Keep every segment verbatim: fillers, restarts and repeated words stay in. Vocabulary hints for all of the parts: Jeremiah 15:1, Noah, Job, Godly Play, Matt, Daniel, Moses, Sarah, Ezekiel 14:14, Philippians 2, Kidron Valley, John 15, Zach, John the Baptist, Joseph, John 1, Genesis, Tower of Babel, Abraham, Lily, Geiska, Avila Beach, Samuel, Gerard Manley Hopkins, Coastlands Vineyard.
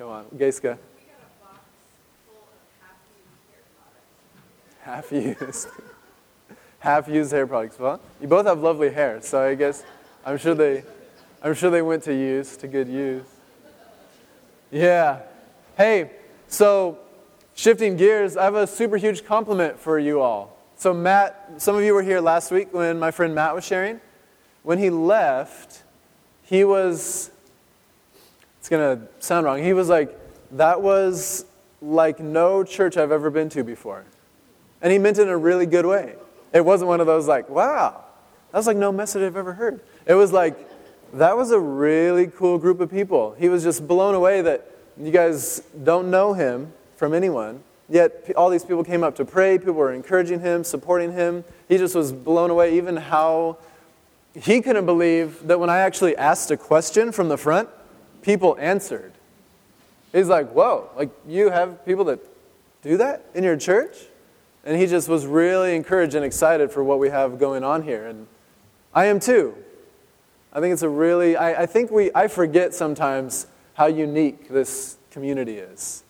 Come on, Geiska. We got a box full of half-used hair products. Half-used. Half-used hair products. Well, you both have lovely hair, so I guess I'm sure they, I'm sure they went to use, to good use. Yeah. Hey, so shifting gears, I have a super huge compliment for you all. So Matt, some of you were here last week when my friend Matt was sharing. When he left, he was, it's going to sound wrong, he was like, that was like no church I've ever been to before. And he meant it in a really good way. It wasn't one of those like, wow, that was like no message I've ever heard. It was like, that was a really cool group of people. He was just blown away that you guys don't know him from anyone, yet all these people came up to pray, people were encouraging him, supporting him. He just was blown away even how he couldn't believe that when I actually asked a question from the front, people answered. He's like, whoa, like you have people that do that in your church? And he just was really encouraged and excited for what we have going on here. And I am too. I think it's a really, I, I think we, I forget sometimes how unique this community is.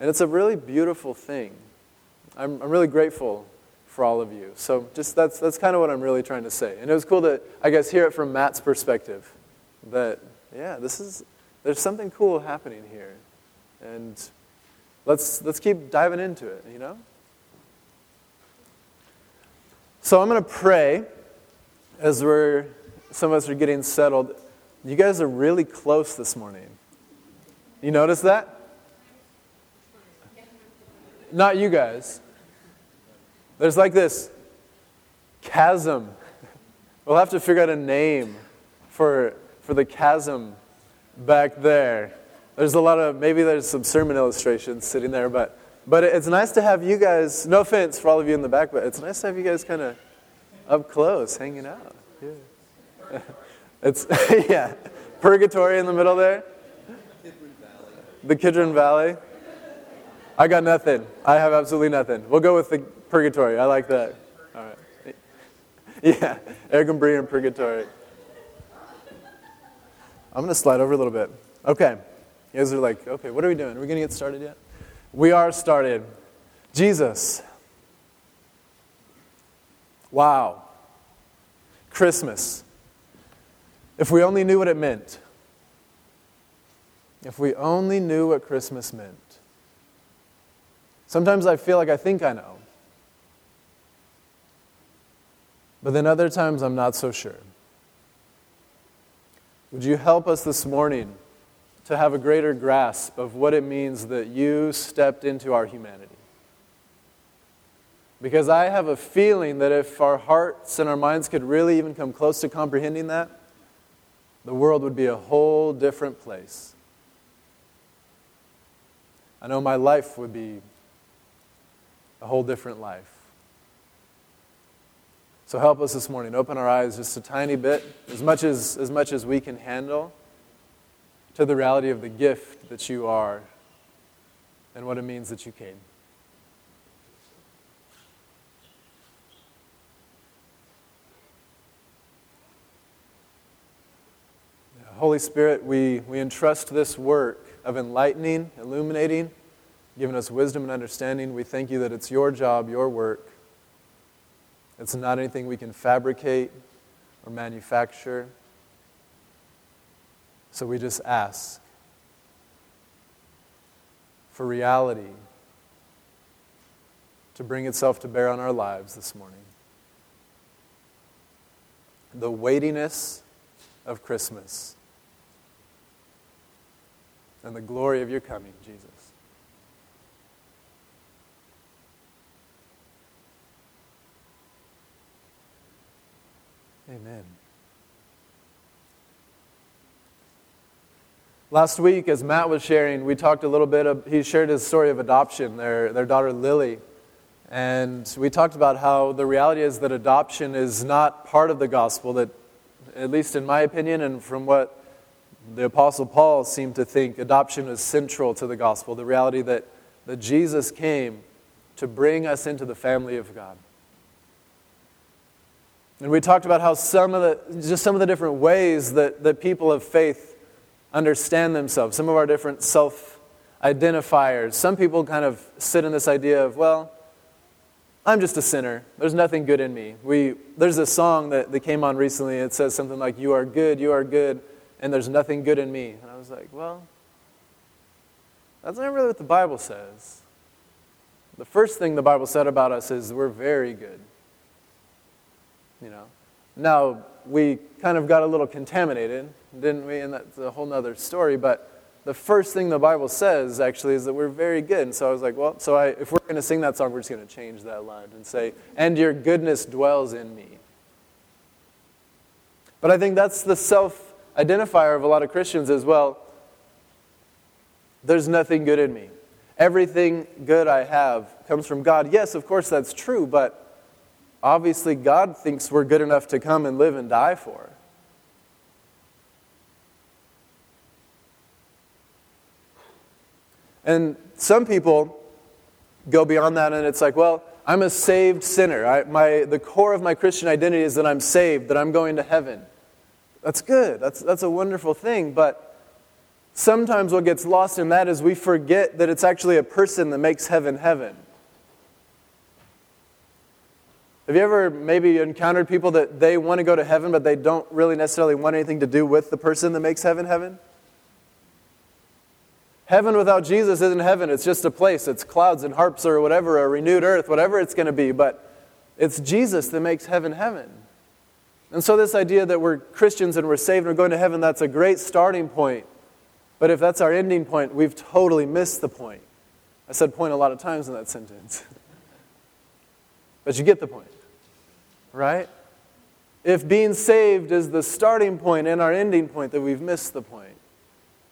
And it's a really beautiful thing. I'm, I'm really grateful for all of you. So just that's that's kind of what I'm really trying to say. And it was cool to, I guess, hear it from Matt's perspective. That, yeah, this is, there's something cool happening here. And let's let's keep diving into it, you know? So I'm going to pray as we're, some of us are getting settled. You guys are really close this morning. You notice that? Not you guys. There's like this chasm. We'll have to figure out a name for for the chasm back there. There's a lot of, maybe there's some sermon illustrations sitting there, but but it's nice to have you guys, no offense for all of you in the back, but it's nice to have you guys kind of up close, hanging out. Yeah. It's, yeah, purgatory in the middle there. Kidron Valley. The Kidron Valley. I got nothing. I have absolutely nothing. We'll go with the purgatory. I like that. All right. Yeah, Ergenbrier and purgatory. I'm going to slide over a little bit. Okay. You guys are like, okay, what are we doing? Are we going to get started yet? We are started. Jesus. Wow. Christmas. If we only knew what it meant. If we only knew what Christmas meant. Sometimes I feel like I think I know. But then other times I'm not so sure. Would you help us this morning to have a greater grasp of what it means that you stepped into our humanity? Because I have a feeling that if our hearts and our minds could really even come close to comprehending that, the world would be a whole different place. I know my life would be a whole different life. So help us this morning. Open our eyes just a tiny bit, as much as, as much as we can handle, to the reality of the gift that you are and what it means that you came. Holy Spirit, we, we entrust this work of enlightening, illuminating, giving us wisdom and understanding. We thank you that it's your job, your work. It's not anything we can fabricate or manufacture. So we just ask for reality to bring itself to bear on our lives this morning. The weightiness of Christmas. And the glory of your coming, Jesus. Amen. Last week, as Matt was sharing, we talked a little bit of, he shared his story of adoption, their, their daughter Lily. And we talked about how the reality is that adoption is not part of the gospel, that, at least in my opinion, and from what the Apostle Paul seemed to think, adoption is central to the gospel, the reality that, that Jesus came to bring us into the family of God. And we talked about how some of the, just some of the different ways that, that people of faith understand themselves, some of our different self-identifiers. Some people kind of sit in this idea of, well, I'm just a sinner. There's nothing good in me. We There's a song that, that came on recently. It says something like, you are good, you are good, and there's nothing good in me. And I was like, well, that's not really what the Bible says. The first thing the Bible said about us is we're very good. You know, now we kind of got a little contaminated, didn't we? And that's a whole nother story. But the first thing the Bible says actually is that we're very good. And so I was like, well, so I, if we're going to sing that song, we're just going to change that line and say, and your goodness dwells in me. But I think that's the self-identifier of a lot of Christians as well. There's nothing good in me. Everything good I have comes from God. Yes, of course, that's true, but obviously God thinks we're good enough to come and live and die for. And some people go beyond that, and it's like, well, I'm a saved sinner. I, my, the core of my Christian identity is that I'm saved, that I'm going to heaven. That's good. That's, that's a wonderful thing, but sometimes what gets lost in that is we forget that it's actually a person that makes heaven heaven. Have you ever maybe encountered people that they want to go to heaven, but they don't really necessarily want anything to do with the person that makes heaven heaven? Heaven without Jesus isn't heaven. It's just a place. It's clouds and harps or whatever, a renewed earth, whatever it's going to be. But it's Jesus that makes heaven heaven. And so this idea that we're Christians and we're saved and we're going to heaven, that's a great starting point. But if that's our ending point, we've totally missed the point. I said point a lot of times in that sentence. But you get the point, right? If being saved is the starting point and our ending point, then we've missed the point.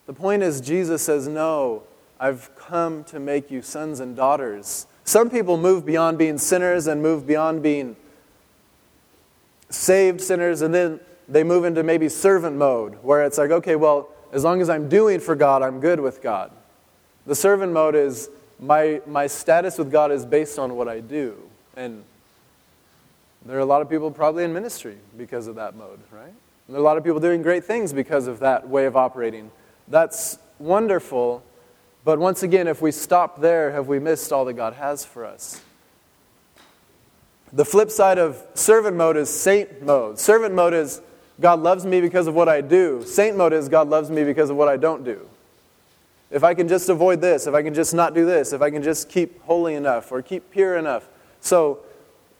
The point is Jesus says, no, I've come to make you sons and daughters. Some people move beyond being sinners and move beyond being saved sinners, and then they move into maybe servant mode, where it's like, okay, well, as long as I'm doing for God, I'm good with God. The servant mode is my my status with God is based on what I do. And there are a lot of people probably in ministry because of that mode, right? And there are a lot of people doing great things because of that way of operating. That's wonderful. But once again, if we stop there, have we missed all that God has for us? The flip side of servant mode is saint mode. Servant mode is God loves me because of what I do. Saint mode is God loves me because of what I don't do. If I can just avoid this, if I can just not do this, if I can just keep holy enough or keep pure enough. So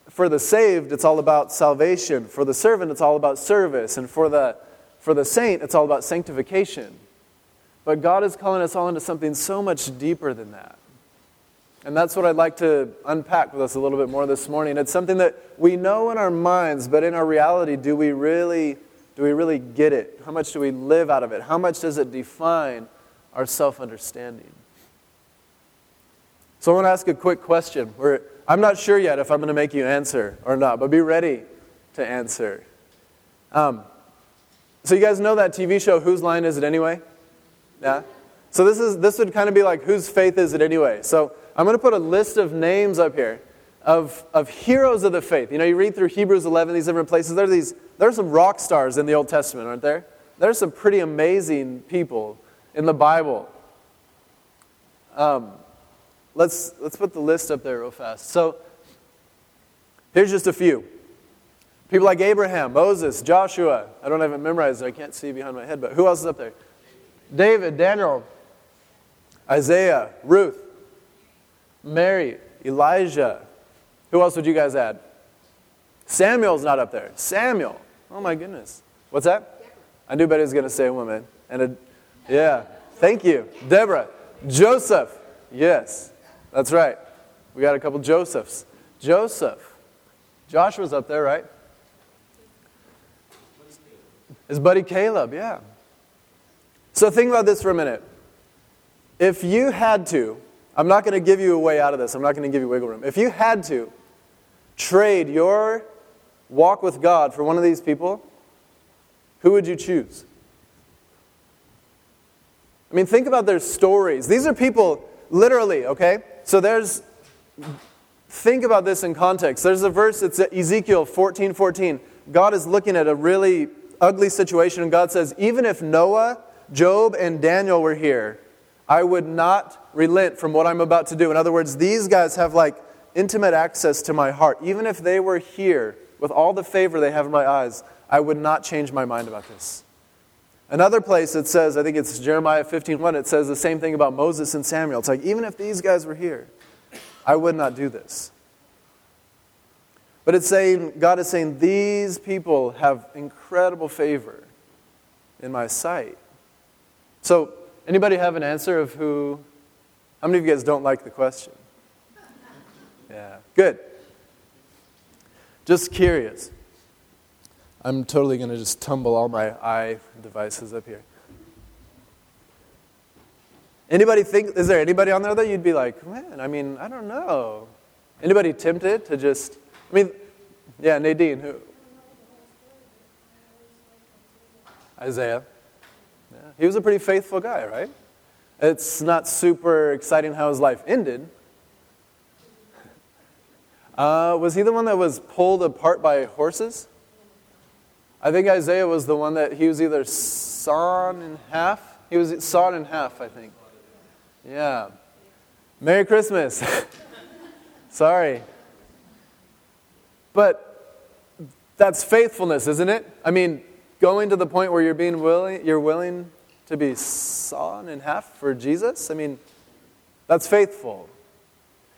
for the saved, it's all about salvation. For the servant, it's all about service. And for the for the saint, it's all about sanctification. But God is calling us all into something so much deeper than that. And that's what I'd like to unpack with us a little bit more this morning. It's something that we know in our minds, but in our reality, do we really... Do we really get it? How much do we live out of it? How much does it define our self-understanding? So I want to ask a quick question. We're, I'm not sure yet if I'm going to make you answer or not, but be ready to answer. Um, so you guys know that T V show, Whose Line Is It Anyway? Yeah? So this is this would kind of be like, whose faith is it anyway? So I'm going to put a list of names up here of of heroes of the faith. You know, you read through Hebrews eleven, these different places, there are these There are some rock stars in the Old Testament, aren't there? There are some pretty amazing people in the Bible. Um, let's let's put the list up there real fast. So here's just a few. People like Abraham, Moses, Joshua. I don't have it memorized. I can't see behind my head, but who else is up there? David, Daniel, Isaiah, Ruth, Mary, Elijah. Who else would you guys add? Samuel's not up there. Samuel. Oh, my goodness. What's that? Deborah. I knew Betty was going to say a woman. And a, yeah. Thank you. Deborah. Joseph. Yes. That's right. We got a couple Josephs. Joseph. Joshua's up there, right? His buddy Caleb, yeah. So think about this for a minute. If you had to, I'm not going to give you a way out of this. I'm not going to give you wiggle room. If you had to trade your walk with God for one of these people, who would you choose? I mean, think about their stories. These are people, literally, okay? So there's, think about this in context. There's a verse, it's Ezekiel fourteen fourteen. God is looking at a really ugly situation, and God says, even if Noah, Job and Daniel were here, I would not relent from what I'm about to do. In other words, these guys have like intimate access to my heart. Even if they were here, with all the favor they have in my eyes, I would not change my mind about this. Another place it says, I think it's Jeremiah fifteen one, it says the same thing about Moses and Samuel. It's like, even if these guys were here, I would not do this. But it's saying, God is saying, these people have incredible favor in my sight. So, anybody have an answer of who? How many of you guys don't like the question? Yeah, good. Just curious. I'm totally going to just tumble all my eye devices up here. Anybody think, is there anybody on there that you'd be like, man, I mean, I don't know. Anybody tempted to just, I mean, yeah, Nadine, who? Isaiah. Yeah. He was a pretty faithful guy, right? It's not super exciting how his life ended. Uh, was he the one that was pulled apart by horses? I think Isaiah was the one that he was either sawn in half. He was sawn in half, I think. Yeah. Merry Christmas. Sorry. But that's faithfulness, isn't it? I mean, going to the point where you're being willing, you're willing to be sawn in half for Jesus. I mean, that's faithful.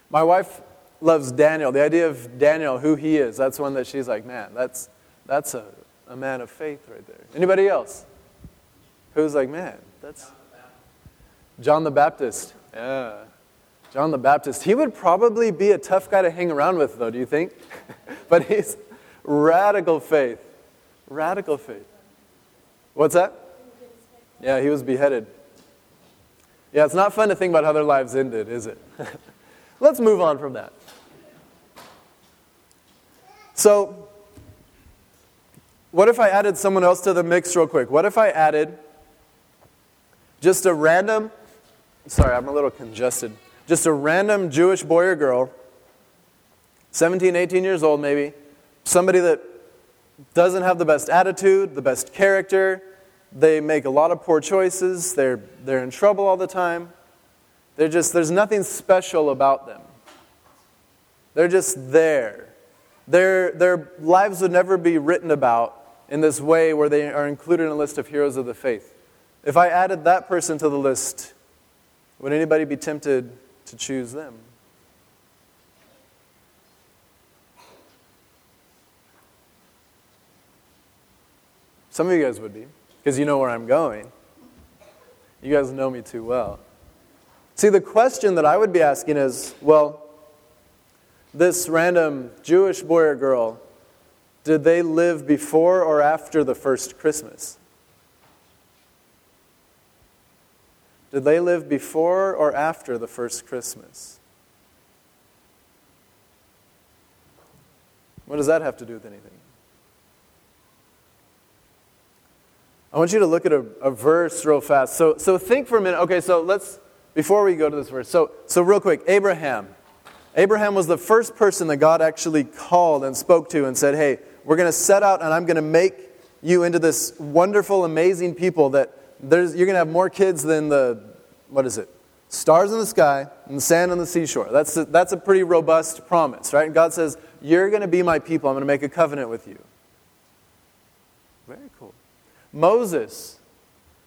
My wife loves Daniel. The idea of Daniel, who he is, that's one that she's like, man, that's that's a A man of faith right there. Anybody else? Who's like, man, that's... John the Baptist. Yeah. John the Baptist. He would probably be a tough guy to hang around with, though, do you think? But he's radical faith. Radical faith. What's that? Yeah, he was beheaded. Yeah, it's not fun to think about how their lives ended, is it? Let's move on from that. So... what if I added someone else to the mix real quick? What if I added just a random, sorry, I'm a little congested, just a random Jewish boy or girl, seventeen, eighteen years old maybe, somebody that doesn't have the best attitude, the best character, they make a lot of poor choices, they're they're in trouble all the time. They're just, there's nothing special about them. They're just there. Their their lives would never be written about in this way where they are included in a list of heroes of the faith. If I added that person to the list, would anybody be tempted to choose them? Some of you guys would be, because you know where I'm going. You guys know me too well. See, the question that I would be asking is, well, this random Jewish boy or girl, did they live before or after the first Christmas? Did they live before or after the first Christmas? What does that have to do with anything? I want you to look at a, a verse real fast. So so think for a minute. Okay, so let's, before we go to this verse, so so real quick, Abraham. Abraham was the first person that God actually called and spoke to and said, hey, we're going to set out and I'm going to make you into this wonderful, amazing people that there's, you're going to have more kids than the, what is it? Stars in the sky and the sand on the seashore. That's a, that's a pretty robust promise, right? And God says, you're going to be my people. I'm going to make a covenant with you. Very cool. Moses.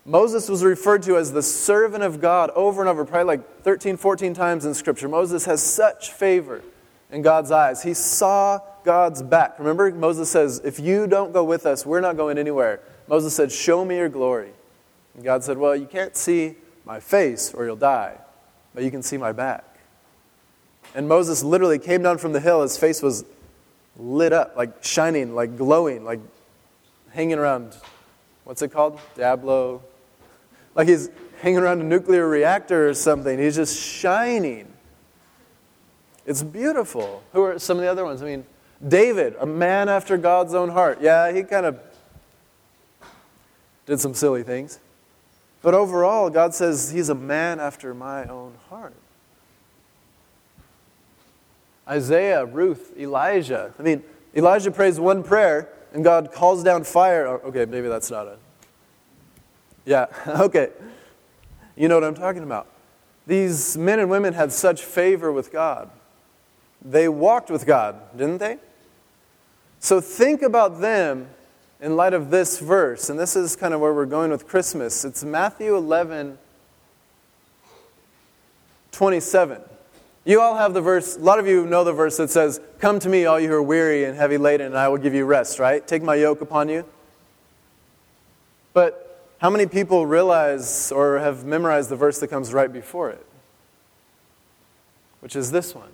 Moses was referred to as the servant of God over and over, probably like thirteen, fourteen times in Scripture. Moses has such favor in God's eyes. He saw God's back. Remember, Moses says, if you don't go with us, we're not going anywhere. Moses said, show me your glory. And God said, well, you can't see my face or you'll die, but you can see my back. And Moses literally came down from the hill. His face was lit up, like shining, like glowing, like hanging around, what's it called? Diablo. Like he's hanging around a nuclear reactor or something. He's just shining. It's beautiful. Who are some of the other ones? I mean, David, a man after God's own heart. Yeah, he kind of did some silly things. But overall, God says he's a man after my own heart. Isaiah, Ruth, Elijah. I mean, Elijah prays one prayer and God calls down fire. Okay, maybe that's not a... Yeah, okay. You know what I'm talking about. These men and women had such favor with God. They walked with God, didn't they? So think about them in light of this verse. And this is kind of where we're going with Christmas. It's Matthew eleven twenty-seven. You all have the verse, a lot of you know the verse that says, "Come to me, all you who are weary and heavy laden, and I will give you rest," right? "Take my yoke upon you." But how many people realize or have memorized the verse that comes right before it? Which is this one.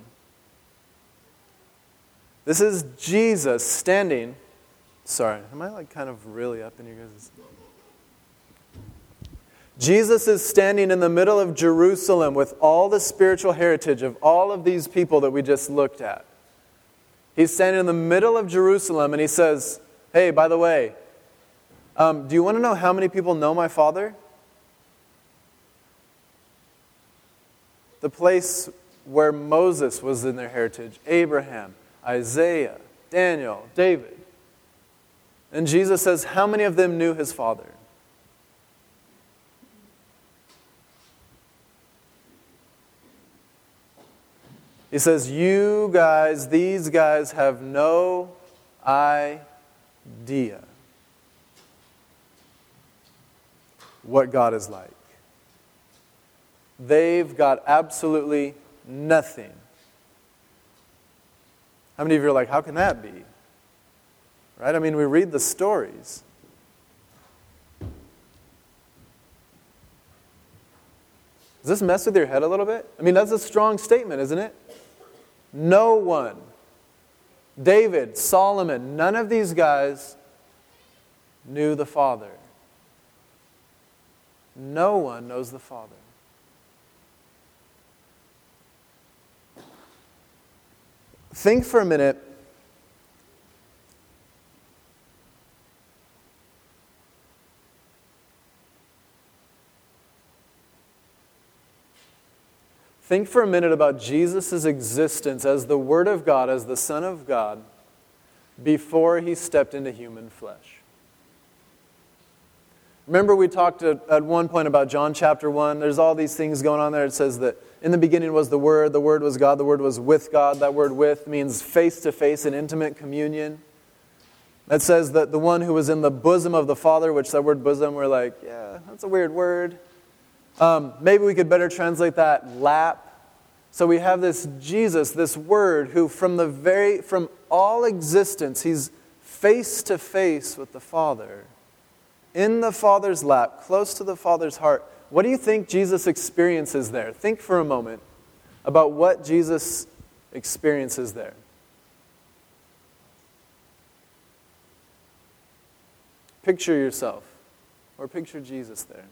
This is Jesus standing. Sorry, am I like kind of really up in your guys'? Jesus is standing in the middle of Jerusalem with all the spiritual heritage of all of these people that we just looked at. He's standing in the middle of Jerusalem and he says, "Hey, by the way, Um, do you want to know how many people know my Father?" The place where Moses was in their heritage, Abraham, Isaiah, Daniel, David. And Jesus says, how many of them knew his Father? He says, you guys, these guys have no idea what God is like. They've got absolutely nothing. How many of you are like, how can that be? Right? I mean, we read the stories. Does this mess with your head a little bit? I mean, that's a strong statement, isn't it? No one. David, Solomon, none of these guys knew the Father. No one knows the Father. Think for a minute. Think for a minute about Jesus' existence as the Word of God, as the Son of God, before he stepped into human flesh. Remember we talked at one point about John chapter one. There's all these things going on there. It says that in the beginning was the Word. The Word was God. The Word was with God. That word "with" means face-to-face and intimate communion. That says that the one who was in the bosom of the Father, which that word "bosom," we're like, yeah, that's a weird word. Um, maybe we could better translate that "lap." So we have this Jesus, this Word, who from the very, from all existence, he's face-to-face with the Father. In the Father's lap, close to the Father's heart. What do you think Jesus experiences there? Think for a moment about what Jesus experiences there. Picture yourself, or picture Jesus there.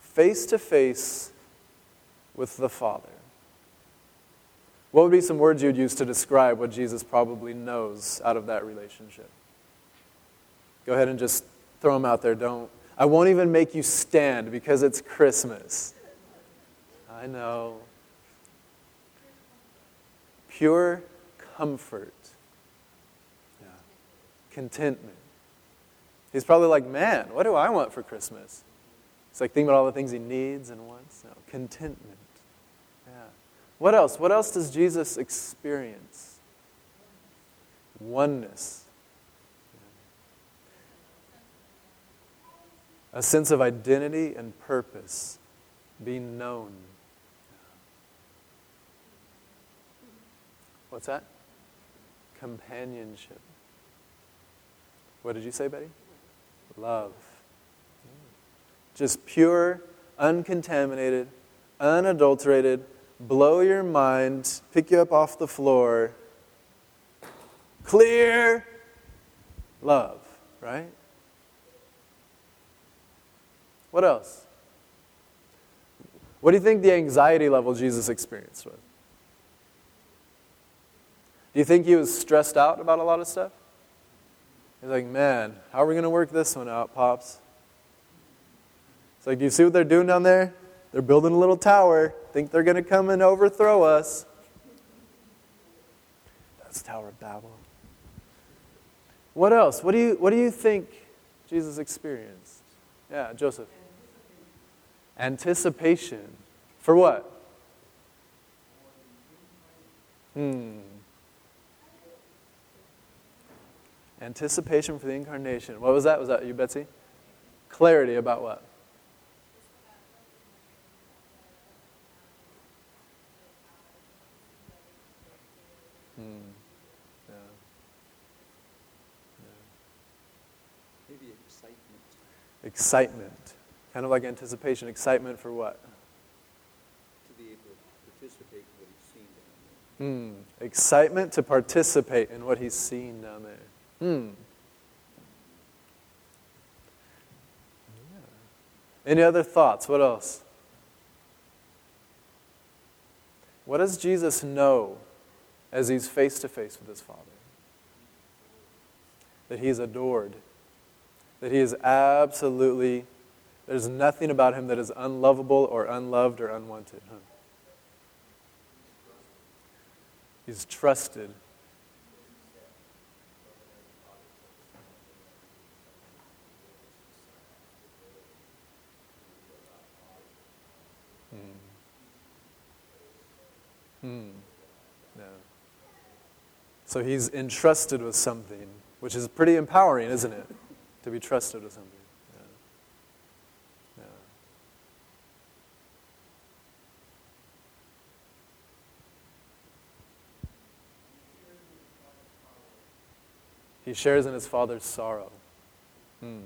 Face to face with the Father. What would be some words you'd use to describe what Jesus probably knows out of that relationship? Go ahead and just throw them out there. Don't. I won't even make you stand because it's Christmas. I know. Pure comfort. Yeah. Contentment. He's probably like, man, what do I want for Christmas? It's like, think about all the things he needs and wants. No. Contentment. Yeah. What else? What else does Jesus experience? Oneness. A sense of identity and purpose, being known. What's that? Companionship. What did you say, Betty? Love. Just pure, uncontaminated, unadulterated, blow your mind, pick you up off the floor, clear love, right? What else? What do you think the anxiety level Jesus experienced with? Do you think he was stressed out about a lot of stuff? He's like, man, how are we going to work this one out, Pops? It's like, do you see what they're doing down there? They're building a little tower. Think they're going to come and overthrow us. That's Tower of Babel. What else? What do you, what do you think Jesus experienced? Yeah, Joseph. Anticipation. For what? Hmm. Anticipation for the incarnation. What was that? Was that you, Betsy? Clarity about what? Hmm. Yeah. Yeah. Maybe excitement. Excitement. Kind of like anticipation. Excitement for what? To be able to participate in what he's seen down there. Hmm. Excitement to participate in what he's seen down there. Hmm. Yeah. Any other thoughts? What else? What does Jesus know as he's face to face with his Father? That he's adored. That he is absolutely, there's nothing about him that is unlovable or unloved or unwanted. Huh? He's trusted. Hmm. No. So he's entrusted with something, which is pretty empowering, isn't it? To be trusted with something. Yeah. Yeah. He shares in his Father's sorrow. Hmm.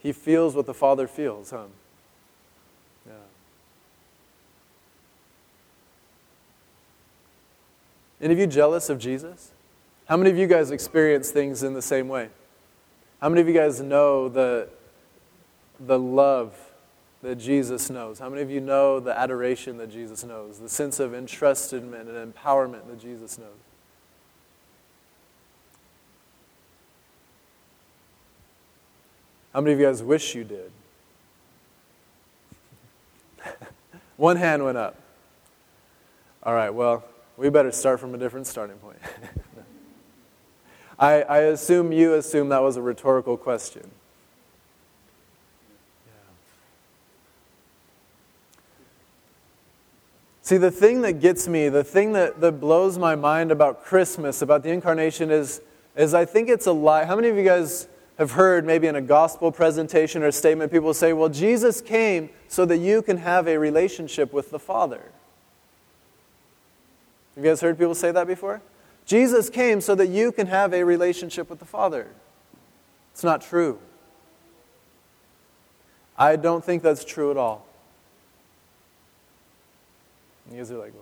He feels what the Father feels, huh? Yeah. Any of you jealous of Jesus? How many of you guys experience things in the same way? How many of you guys know the, the love that Jesus knows? How many of you know the adoration that Jesus knows? The sense of entrustment and empowerment that Jesus knows? How many of you guys wish you did? One hand went up. All right, well, we better start from a different starting point. I, I assume you assume that was a rhetorical question. See, the thing that gets me, the thing that, that blows my mind about Christmas, about the incarnation, is, is I think it's a lie. How many of you guys have heard maybe in a gospel presentation or statement, people say, well, Jesus came so that you can have a relationship with the Father. Have you guys heard people say that before? Jesus came so that you can have a relationship with the Father. It's not true. I don't think that's true at all. And you guys are like,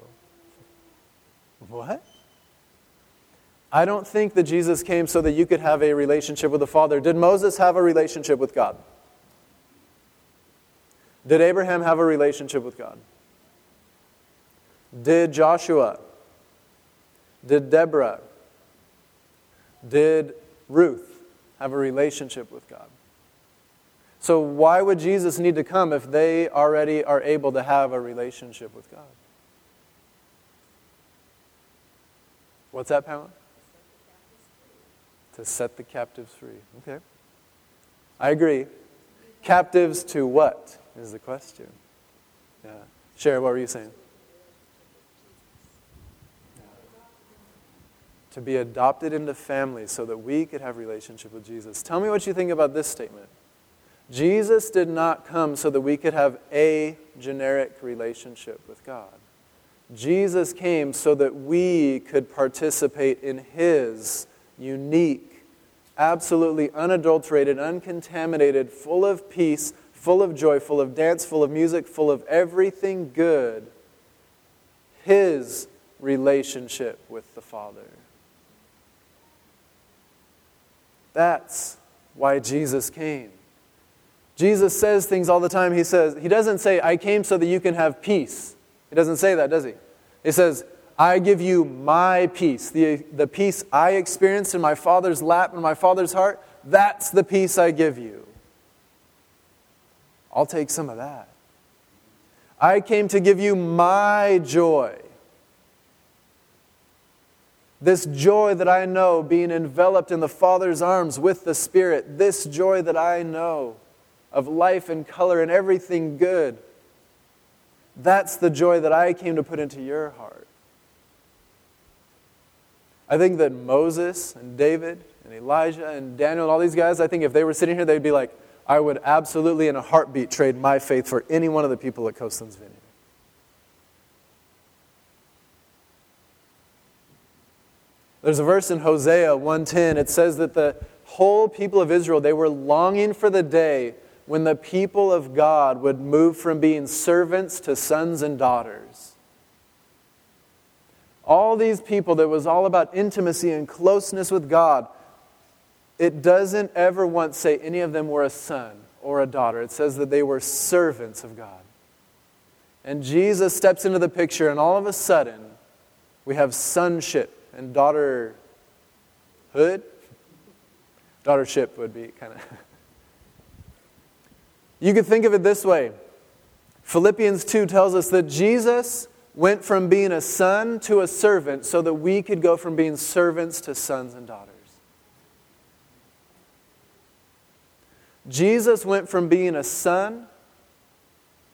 well, what? I don't think that Jesus came so that you could have a relationship with the Father. Did Moses have a relationship with God? Did Abraham have a relationship with God? Did Joshua? Did Deborah? Did Ruth have a relationship with God? So why would Jesus need to come if they already are able to have a relationship with God? What's that, Pamela? To set the captives free. Okay. I agree. Captives to what is the question? Yeah. Sherry, what were you saying? Yeah. To be adopted into family so that we could have relationship with Jesus. Tell me what you think about this statement. Jesus did not come so that we could have a generic relationship with God. Jesus came so that we could participate in his unique, absolutely unadulterated, uncontaminated, full of peace, full of joy, full of dance, full of music, full of everything good, his relationship with the Father. That's why Jesus came. Jesus says things all the time. He says, he doesn't say, I came so that you can have peace. He doesn't say that, does he? He says, I give you my peace. The, the peace I experienced in my Father's lap and my Father's heart, that's the peace I give you. I'll take some of that. I came to give you my joy. This joy that I know, being enveloped in the Father's arms with the Spirit, this joy that I know of life and color and everything good, that's the joy that I came to put into your heart. I think that Moses and David and Elijah and Daniel and all these guys, I think if they were sitting here, they'd be like, I would absolutely in a heartbeat trade my faith for any one of the people at Coastlands Vineyard. There's a verse in Hosea one ten. It says that the whole people of Israel, they were longing for the day when the people of God would move from being servants to sons and daughters. All these people that was all about intimacy and closeness with God, it doesn't ever once say any of them were a son or a daughter. It says that they were servants of God. And Jesus steps into the picture, and all of a sudden, we have sonship. And daughterhood? Daughtership would be kind of... You could think of it this way. Philippians two tells us that Jesus went from being a son to a servant so that we could go from being servants to sons and daughters. Jesus went from being a son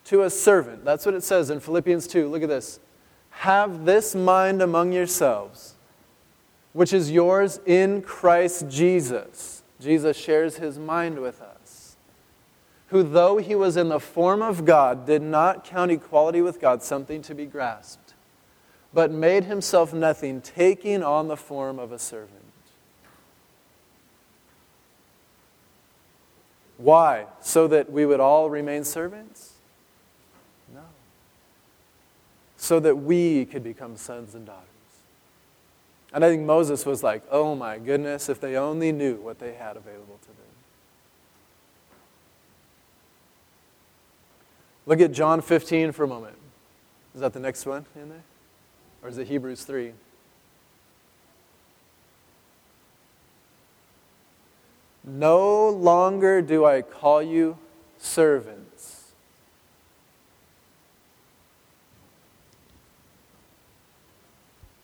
to a servant. That's what it says in Philippians two. Look at this. Have this mind among yourselves, which is yours in Christ Jesus. Jesus shares his mind with us. Who, though he was in the form of God, did not count equality with God something to be grasped, but made himself nothing, taking on the form of a servant. Why? So that we would all remain servants? No. So that we could become sons and daughters. And I think Moses was like, oh my goodness, if they only knew what they had available to them. Look at John fifteen for a moment. Is that the next one in there? Or is it Hebrews three? No longer do I call you servants.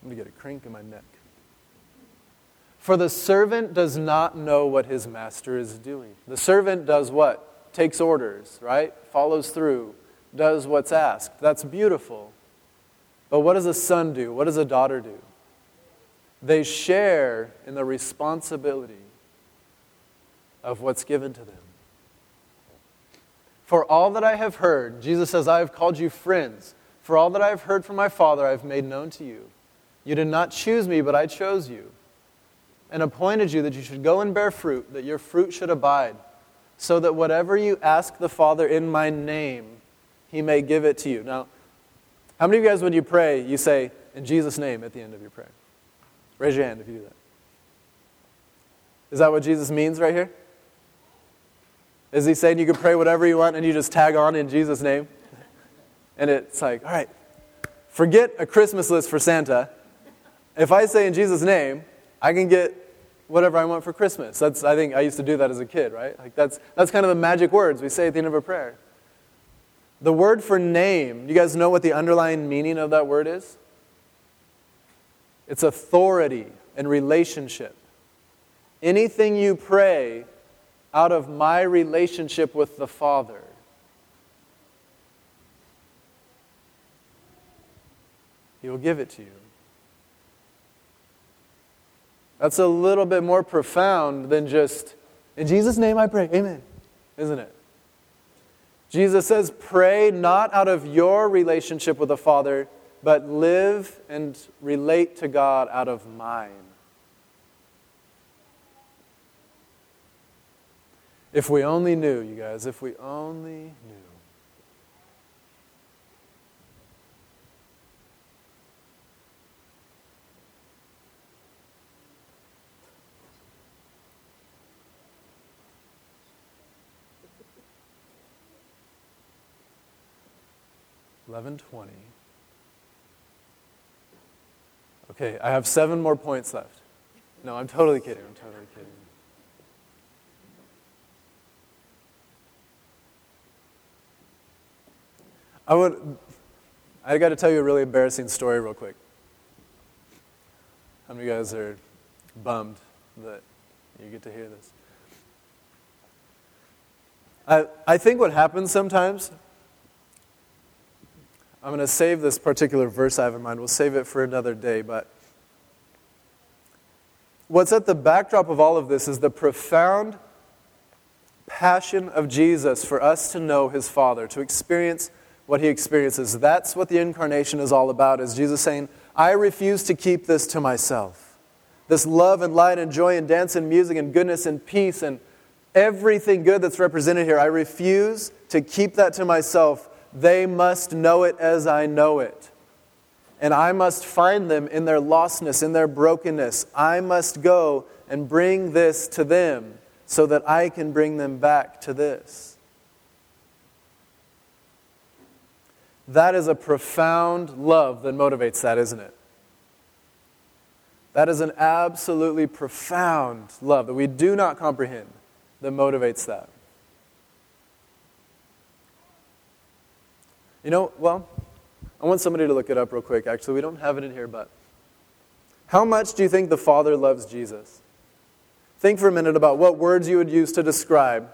I'm going to get a crink in my neck. For the servant does not know what his master is doing. The servant does what? Takes orders, right? Follows through. Does what's asked. That's beautiful. But what does a son do? What does a daughter do? They share in the responsibility of what's given to them. For all that I have heard, Jesus says, I have called you friends. For all that I have heard from my Father, I have made known to you. You did not choose me, but I chose you and appointed you that you should go and bear fruit, that your fruit should abide, so that whatever you ask the Father in my name, he may give it to you. Now, how many of you guys, when you pray, you say, in Jesus' name, at the end of your prayer? Raise your hand if you do that. Is that what Jesus means right here? Is he saying you can pray whatever you want and you just tag on in Jesus' name? And it's like, all right, forget a Christmas list for Santa. If I say in Jesus' name, I can get whatever I want for Christmas. That's I think I used to do that as a kid, right? Like that's that's kind of the magic words we say at the end of a prayer. The word for name, you guys know what the underlying meaning of that word is? It's authority and relationship. Anything you pray out of my relationship with the Father. He will give it to you. That's a little bit more profound than just, in Jesus' name I pray, amen, isn't it? Jesus says, pray not out of your relationship with the Father, but live and relate to God out of mine. If we only knew, you guys, if we only knew. eleven twenty. Okay, I have seven more points left. No, I'm totally kidding. I'm totally kidding. I would I got to tell you a really embarrassing story real quick. How many of you guys are bummed that you get to hear this? I I think what happens sometimes, I'm going to save this particular verse I have in mind. We'll save it for another day, but what's at the backdrop of all of this is the profound passion of Jesus for us to know his Father, to experience what he experiences. That's what the incarnation is all about, is Jesus saying, I refuse to keep this to myself. This love and light and joy and dance and music and goodness and peace and everything good that's represented here, I refuse to keep that to myself. They must know it as I know it. And I must find them in their lostness, in their brokenness. I must go and bring this to them so that I can bring them back to this. That is a profound love that motivates that, isn't it? That is an absolutely profound love that we do not comprehend that motivates that. You know, well, I want somebody to look it up real quick. Actually, we don't have it in here, but how much do you think the Father loves Jesus? Think for a minute about what words you would use to describe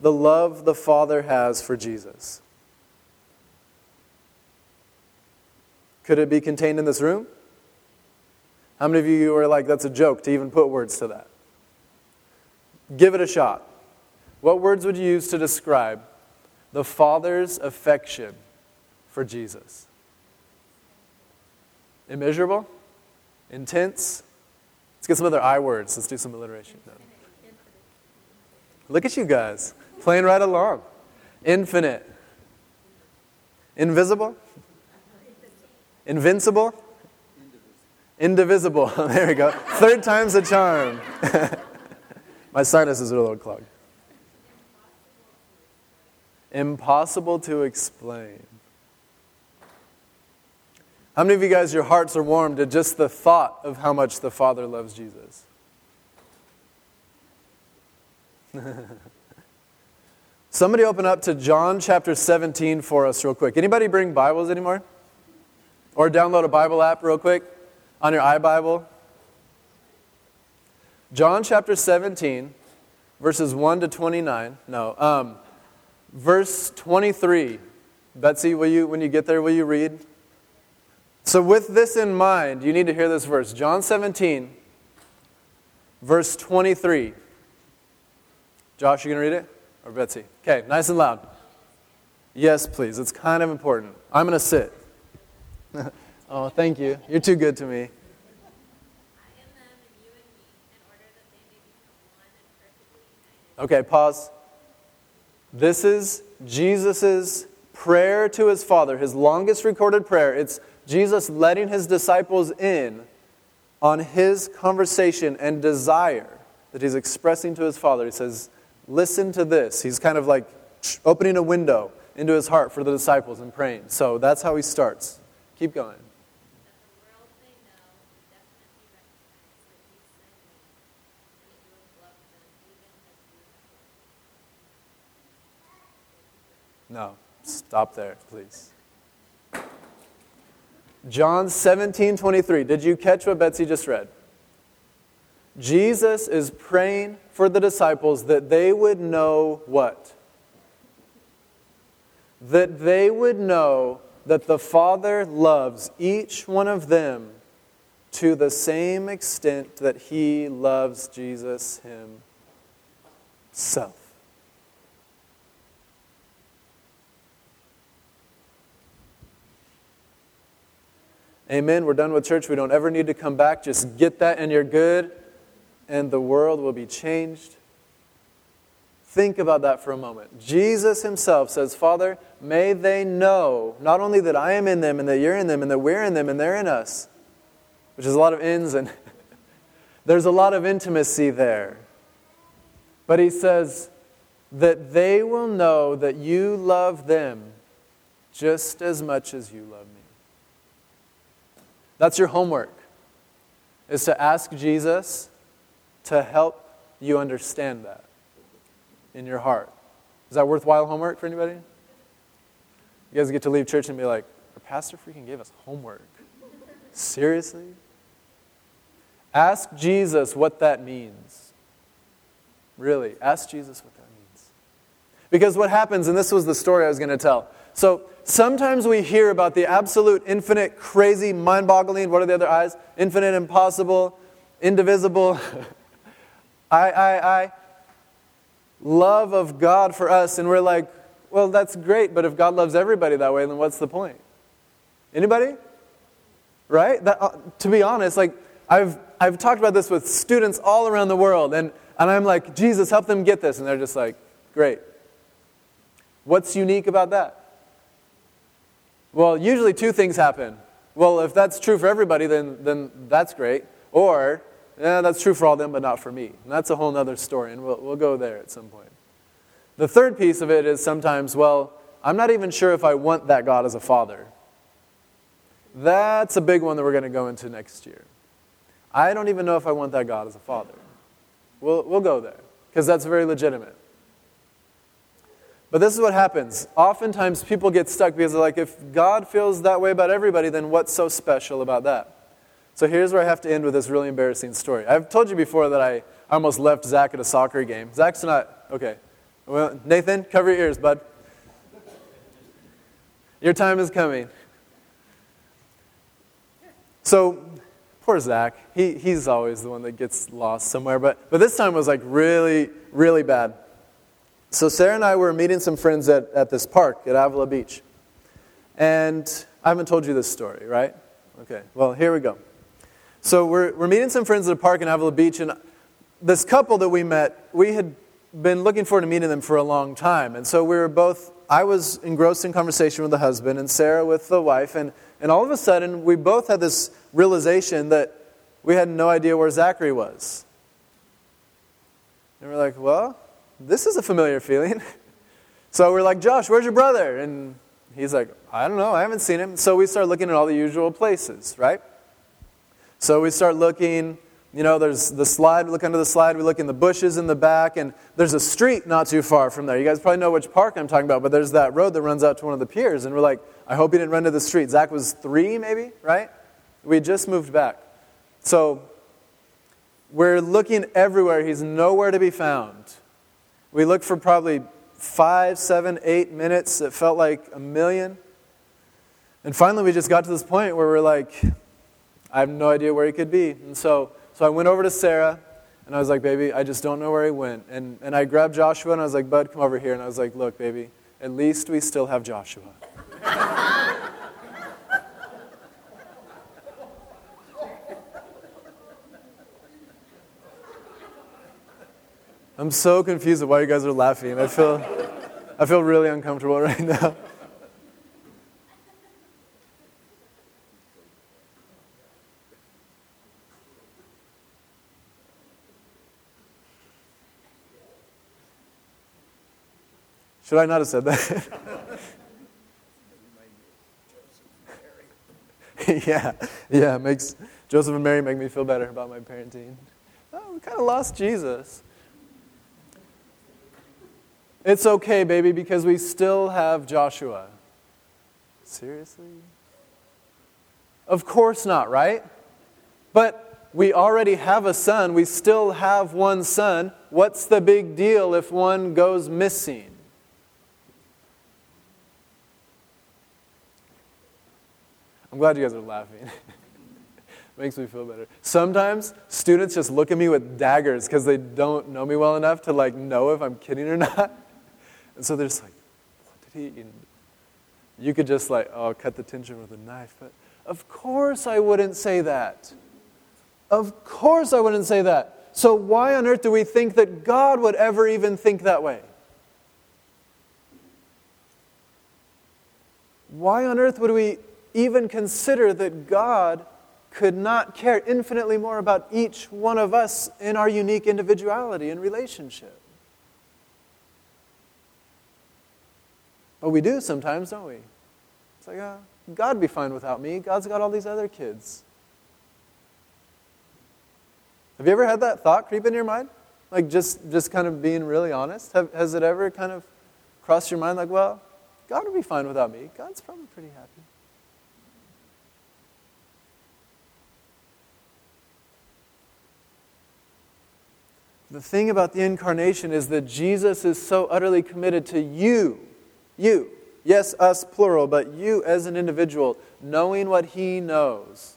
the love the Father has for Jesus. Could it be contained in this room? How many of you are like, that's a joke to even put words to that? Give it a shot. What words would you use to describe the Father's affection for Jesus? Immeasurable? Intense? Let's get some other I words. Let's do some alliteration. No. Look at you guys, playing right along. Infinite. Invisible? Invincible? Indivisible. Indivisible. There we go. Third time's a charm. My sinuses are a little clogged. Impossible to explain. How many of you guys, your hearts are warmed to just the thought of how much the Father loves Jesus? Somebody open up to John chapter seventeen for us real quick. Anybody bring Bibles anymore? Or download a Bible app real quick on your iBible. John chapter seventeen, verses one to twenty-nine. No, um, verse twenty-three. Betsy, will you, when you get there, will you read? So with this in mind, you need to hear this verse. John seventeen, verse twenty-three. Josh, you going to read it? Or Betsy? Okay, nice and loud. Yes, please. It's kind of important. I'm going to sit. Oh, thank you. You're too good to me. Okay, pause. This is Jesus' prayer to his Father, his longest recorded prayer. It's Jesus letting his disciples in on his conversation and desire that he's expressing to his Father. He says, listen to this. He's kind of like opening a window into his heart for the disciples and praying. So that's how he starts. Keep going. No, stop there, please. John seventeen twenty-three. Did you catch what Betsy just read? Jesus is praying for the disciples that they would know what? That they would know that the Father loves each one of them to the same extent that he loves Jesus himself. Amen. We're done with church. We don't ever need to come back. Just get that and you're good. And the world will be changed. Think about that for a moment. Jesus himself says, Father, may they know not only that I am in them and that you're in them and that we're in them and they're in us. Which is a lot of ins and there's a lot of intimacy there. But he says that they will know that you love them just as much as you love me. That's your homework, is to ask Jesus to help you understand that in your heart. Is that worthwhile homework for anybody? You guys get to leave church and be like, our pastor freaking gave us homework. Seriously? Ask Jesus what that means. Really, ask Jesus what that means. Because what happens, and this was the story I was going to tell. So sometimes we hear about the absolute, infinite, crazy, mind-boggling, what are the other I's? Infinite, impossible, indivisible, I, I, I, love of God for us. And we're like, well, that's great, but if God loves everybody that way, then what's the point? Anybody? Right? That, uh, to be honest, like, I've I've talked about this with students all around the world, and, and I'm like, Jesus, help them get this. And they're just like, great. What's unique about that? Well, usually two things happen. Well, if that's true for everybody, then, then that's great. Or, eh, that's true for all them, but not for me. And that's a whole other story, and we'll we'll go there at some point. The third piece of it is sometimes, well, I'm not even sure if I want that God as a father. That's a big one that we're going to go into next year. I don't even know if I want that God as a father. We'll we'll go there, because that's very legitimate. But this is what happens. Oftentimes people get stuck because they're like, if God feels that way about everybody, then what's so special about that? So here's where I have to end with this really embarrassing story. I've told you before that I almost left Zach at a soccer game. Zach's not, okay. Well, Nathan, cover your ears, bud. Your time is coming. So, poor Zach. He he's always the one that gets lost somewhere. But but this time was like really, really bad. So Sarah and I were meeting some friends at, at this park at Avila Beach. And I haven't told you this story, right? Okay, well, here we go. So we're we're meeting some friends at a park in Avila Beach. And this couple that we met, we had been looking forward to meeting them for a long time. And so we were both, I was engrossed in conversation with the husband and Sarah with the wife. And, and all of a sudden, we both had this realization that we had no idea where Zachary was. And we're like, well, this is a familiar feeling. So we're like, Josh, where's your brother? And he's like, I don't know, I haven't seen him. So we start looking at all the usual places, right? So we start looking. You know, there's the slide, we look under the slide, we look in the bushes in the back, and there's a street not too far from there. You guys probably know which park I'm talking about, but there's that road that runs out to one of the piers, and we're like, I hope he didn't run to the street. Zach was three, maybe, right? We just moved back. So we're looking everywhere. He's nowhere to be found. We looked for probably five, seven, eight minutes. It felt like a million. And finally, we just got to this point where we're like, I have no idea where he could be. And so... So I went over to Sarah, and I was like, baby, I just don't know where he went. And and I grabbed Joshua, and I was like, bud, come over here. And I was like, look, baby, at least we still have Joshua. I'm so confused at why you guys are laughing. I feel, I feel really uncomfortable right now. Should I not have said that? yeah, yeah, it makes Joseph and Mary make me feel better about my parenting. Oh, we kind of lost Jesus. It's okay, baby, because we still have Joshua. Seriously? Of course not, right? But we already have a son. We still have one son. What's the big deal if one goes missing? I'm glad you guys are laughing. Makes me feel better. Sometimes students just look at me with daggers because they don't know me well enough to like know if I'm kidding or not. And so they're just like, what did he eat? You could just like, oh, cut the tension with a knife. But of course I wouldn't say that. Of course I wouldn't say that. So why on earth do we think that God would ever even think that way? Why on earth would we even consider that God could not care infinitely more about each one of us in our unique individuality and relationship? But we do sometimes, don't we? It's like, oh, God be fine without me. God's got all these other kids. Have you ever had that thought creep into your mind? Like just, just kind of being really honest? Have, has it ever kind of crossed your mind like, well, God would be fine without me. God's probably pretty happy. The thing about the incarnation is that Jesus is so utterly committed to you, you, yes, us, plural, but you as an individual, knowing what he knows,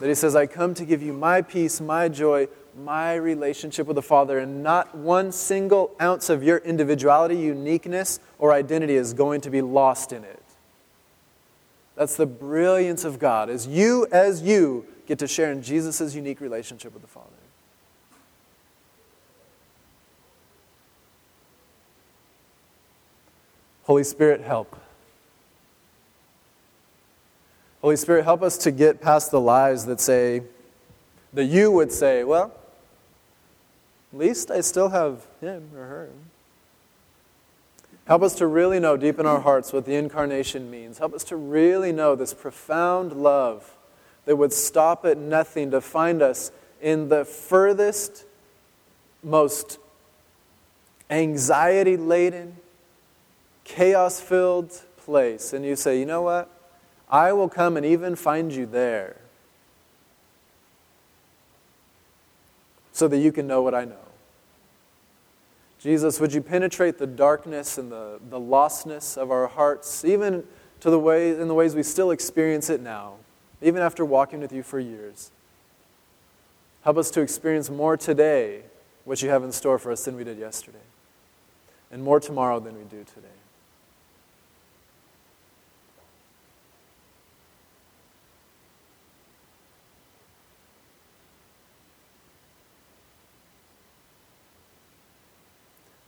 that he says, I come to give you my peace, my joy, my relationship with the Father, and not one single ounce of your individuality, uniqueness, or identity is going to be lost in it. That's the brilliance of God, is you as you get to share in Jesus' unique relationship with the Father. Holy Spirit, help. Holy Spirit, help us to get past the lies that say, that you would say, well, at least I still have him or her. Help us to really know deep in our hearts what the incarnation means. Help us to really know this profound love that would stop at nothing to find us in the furthest, most anxiety-laden, chaos-filled place. And you say, you know what? I will come and even find you there, so that you can know what I know. Jesus, would you penetrate the darkness and the, the lostness of our hearts, even to the way, in the ways we still experience it now, even after walking with you for years. Help us to experience more today what you have in store for us than we did yesterday, and more tomorrow than we do today.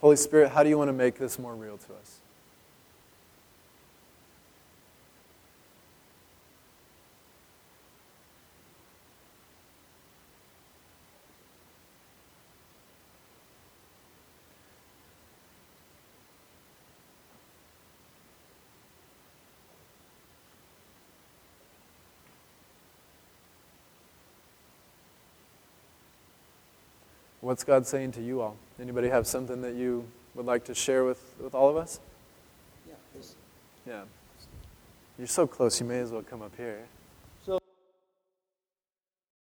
Holy Spirit, how do you want to make this more real to us? What's God saying to you all? Anybody have something that you would like to share with, with all of us? Yeah, please. Yeah. You're so close, you may as well come up here.